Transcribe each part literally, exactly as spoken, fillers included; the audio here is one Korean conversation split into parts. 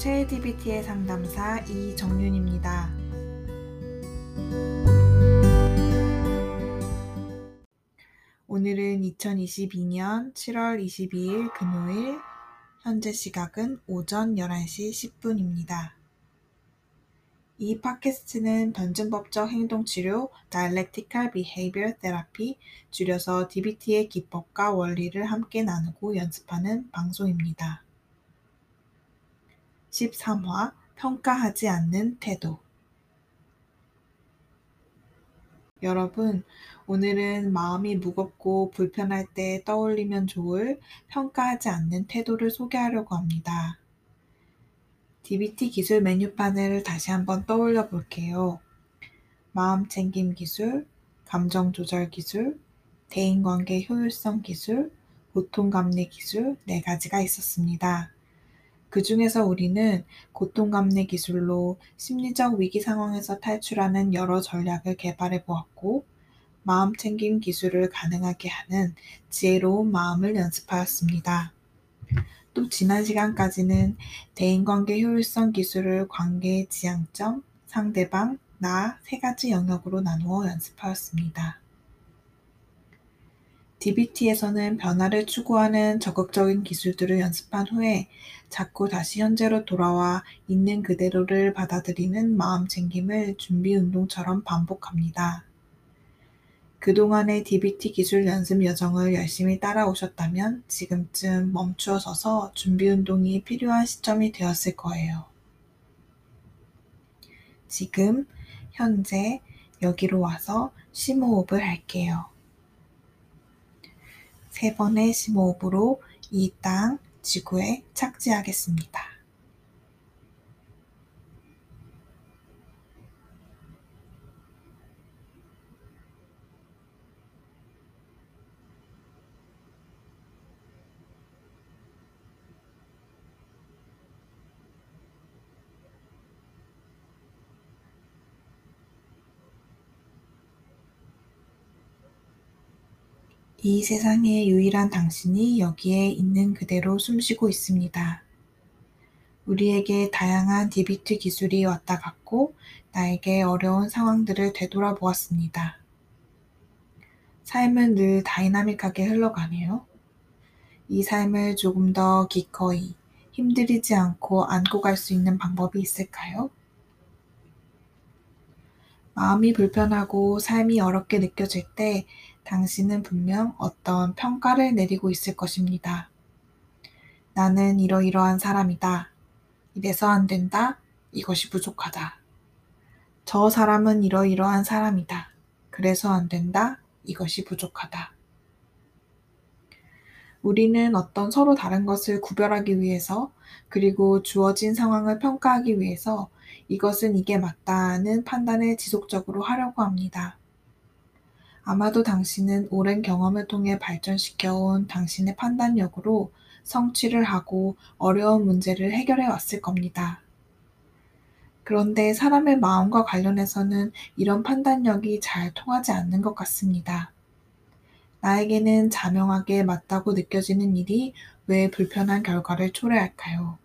체의 디비티의 상담사 이정윤입니다. 오늘은 이천이십이 년 칠월 이십이일 금요일, 현재 시각은 오전 열한 시 십 분입니다. 이 팟캐스트는 변증법적 행동치료 Dialectical Behavior Therapy, 줄여서 디비티의 기법과 원리를 함께 나누고 연습하는 방송입니다. 십삼 화 평가하지 않는 태도. 여러분, 오늘은 마음이 무겁고 불편할 때 떠올리면 좋을 평가하지 않는 태도를 소개하려고 합니다. 디비티 기술 메뉴판을 다시 한번 떠올려 볼게요. 마음챙김 기술, 감정조절 기술, 대인관계 효율성 기술, 고통감리 기술 네 가지가 있었습니다. 그 중에서 우리는 고통감리 기술로 심리적 위기 상황에서 탈출하는 여러 전략을 개발해 보았고, 마음챙김 기술을 가능하게 하는 지혜로운 마음을 연습하였습니다. 또 지난 시간까지는 대인관계 효율성 기술을 관계의 지향점, 상대방, 나 세 가지 영역으로 나누어 연습하였습니다. 디비티에서는 변화를 추구하는 적극적인 기술들을 연습한 후에 자꾸 다시 현재로 돌아와 있는 그대로를 받아들이는 마음챙김을 준비운동처럼 반복합니다. 그동안의 디비티 기술 연습 여정을 열심히 따라오셨다면 지금쯤 멈추어 서서 준비운동이 필요한 시점이 되었을 거예요. 지금, 현재, 여기로 와서 심호흡을 할게요. 세 번의 심호흡으로 이 땅, 지구에 착지하겠습니다. 이 세상의 유일한 당신이 여기에 있는 그대로 숨쉬고 있습니다. 우리에게 다양한 디비티 기술이 왔다 갔고 나에게 어려운 상황들을 되돌아보았습니다. 삶은 늘 다이나믹하게 흘러가네요. 이 삶을 조금 더 기꺼이 힘들이지 않고 안고 갈 수 있는 방법이 있을까요? 마음이 불편하고 삶이 어렵게 느껴질 때 당신은 분명 어떤 평가를 내리고 있을 것입니다. 나는 이러이러한 사람이다. 이래서 안 된다. 이것이 부족하다. 저 사람은 이러이러한 사람이다. 그래서 안 된다. 이것이 부족하다. 우리는 어떤 서로 다른 것을 구별하기 위해서, 그리고 주어진 상황을 평가하기 위해서 이것은 이게 맞다는 판단을 지속적으로 하려고 합니다. 아마도 당신은 오랜 경험을 통해 발전시켜온 당신의 판단력으로 성취를 하고 어려운 문제를 해결해 왔을 겁니다. 그런데 사람의 마음과 관련해서는 이런 판단력이 잘 통하지 않는 것 같습니다. 나에게는 자명하게 맞다고 느껴지는 일이 왜 불편한 결과를 초래할까요?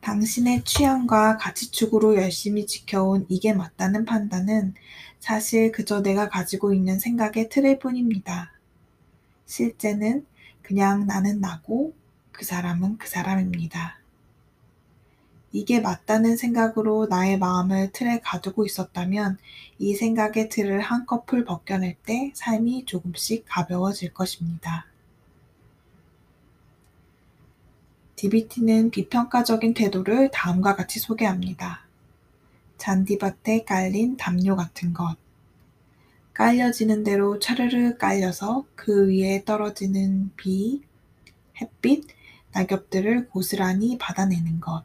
당신의 취향과 가치축으로 열심히 지켜온 이게 맞다는 판단은 사실 그저 내가 가지고 있는 생각의 틀일 뿐입니다. 실제는 그냥 나는 나고 그 사람은 그 사람입니다. 이게 맞다는 생각으로 나의 마음을 틀에 가두고 있었다면 이 생각의 틀을 한꺼풀 벗겨낼 때 삶이 조금씩 가벼워질 것입니다. 디비티는 비평가적인 태도를 다음과 같이 소개합니다. 잔디밭에 깔린 담요 같은 것. 깔려지는 대로 차르르 깔려서 그 위에 떨어지는 비, 햇빛, 낙엽들을 고스란히 받아내는 것.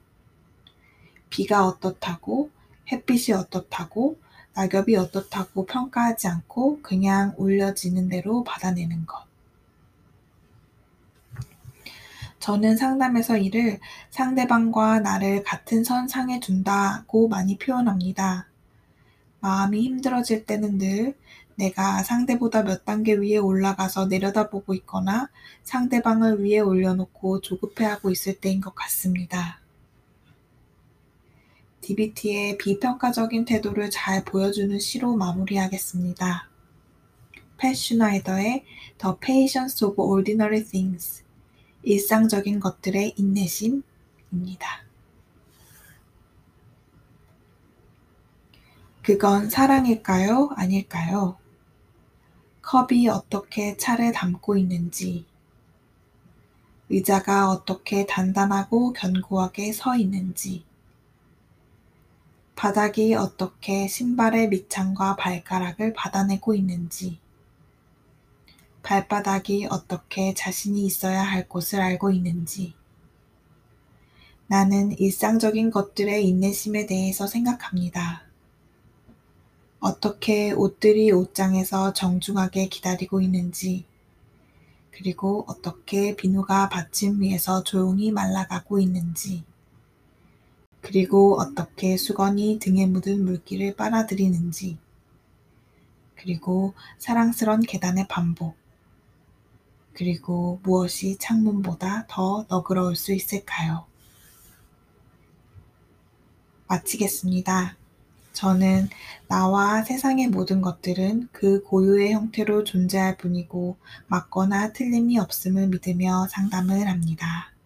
비가 어떻다고, 햇빛이 어떻다고, 낙엽이 어떻다고 평가하지 않고 그냥 올려지는 대로 받아내는 것. 저는 상담에서 이를 상대방과 나를 같은 선상에 둔다고 많이 표현합니다. 마음이 힘들어질 때는 늘 내가 상대보다 몇 단계 위에 올라가서 내려다보고 있거나 상대방을 위에 올려놓고 조급해하고 있을 때인 것 같습니다. 디비티의 비평가적인 태도를 잘 보여주는 시로 마무리하겠습니다. 팻 슈나이더의 The Patience of Ordinary Things, 일상적인 것들의 인내심입니다. 그건 사랑일까요? 아닐까요? 컵이 어떻게 차를 담고 있는지, 의자가 어떻게 단단하고 견고하게 서 있는지, 바닥이 어떻게 신발의 밑창과 발가락을 받아내고 있는지, 발바닥이 어떻게 자신이 있어야 할 곳을 알고 있는지, 나는 일상적인 것들의 인내심에 대해서 생각합니다. 어떻게 옷들이 옷장에서 정중하게 기다리고 있는지, 그리고 어떻게 비누가 받침 위에서 조용히 말라가고 있는지, 그리고 어떻게 수건이 등에 묻은 물기를 빨아들이는지, 그리고 사랑스런 계단의 반복, 그리고 무엇이 창문보다 더 너그러울 수 있을까요? 마치겠습니다. 저는 나와 세상의 모든 것들은 그 고유의 형태로 존재할 뿐이고 맞거나 틀림이 없음을 믿으며 상담을 합니다.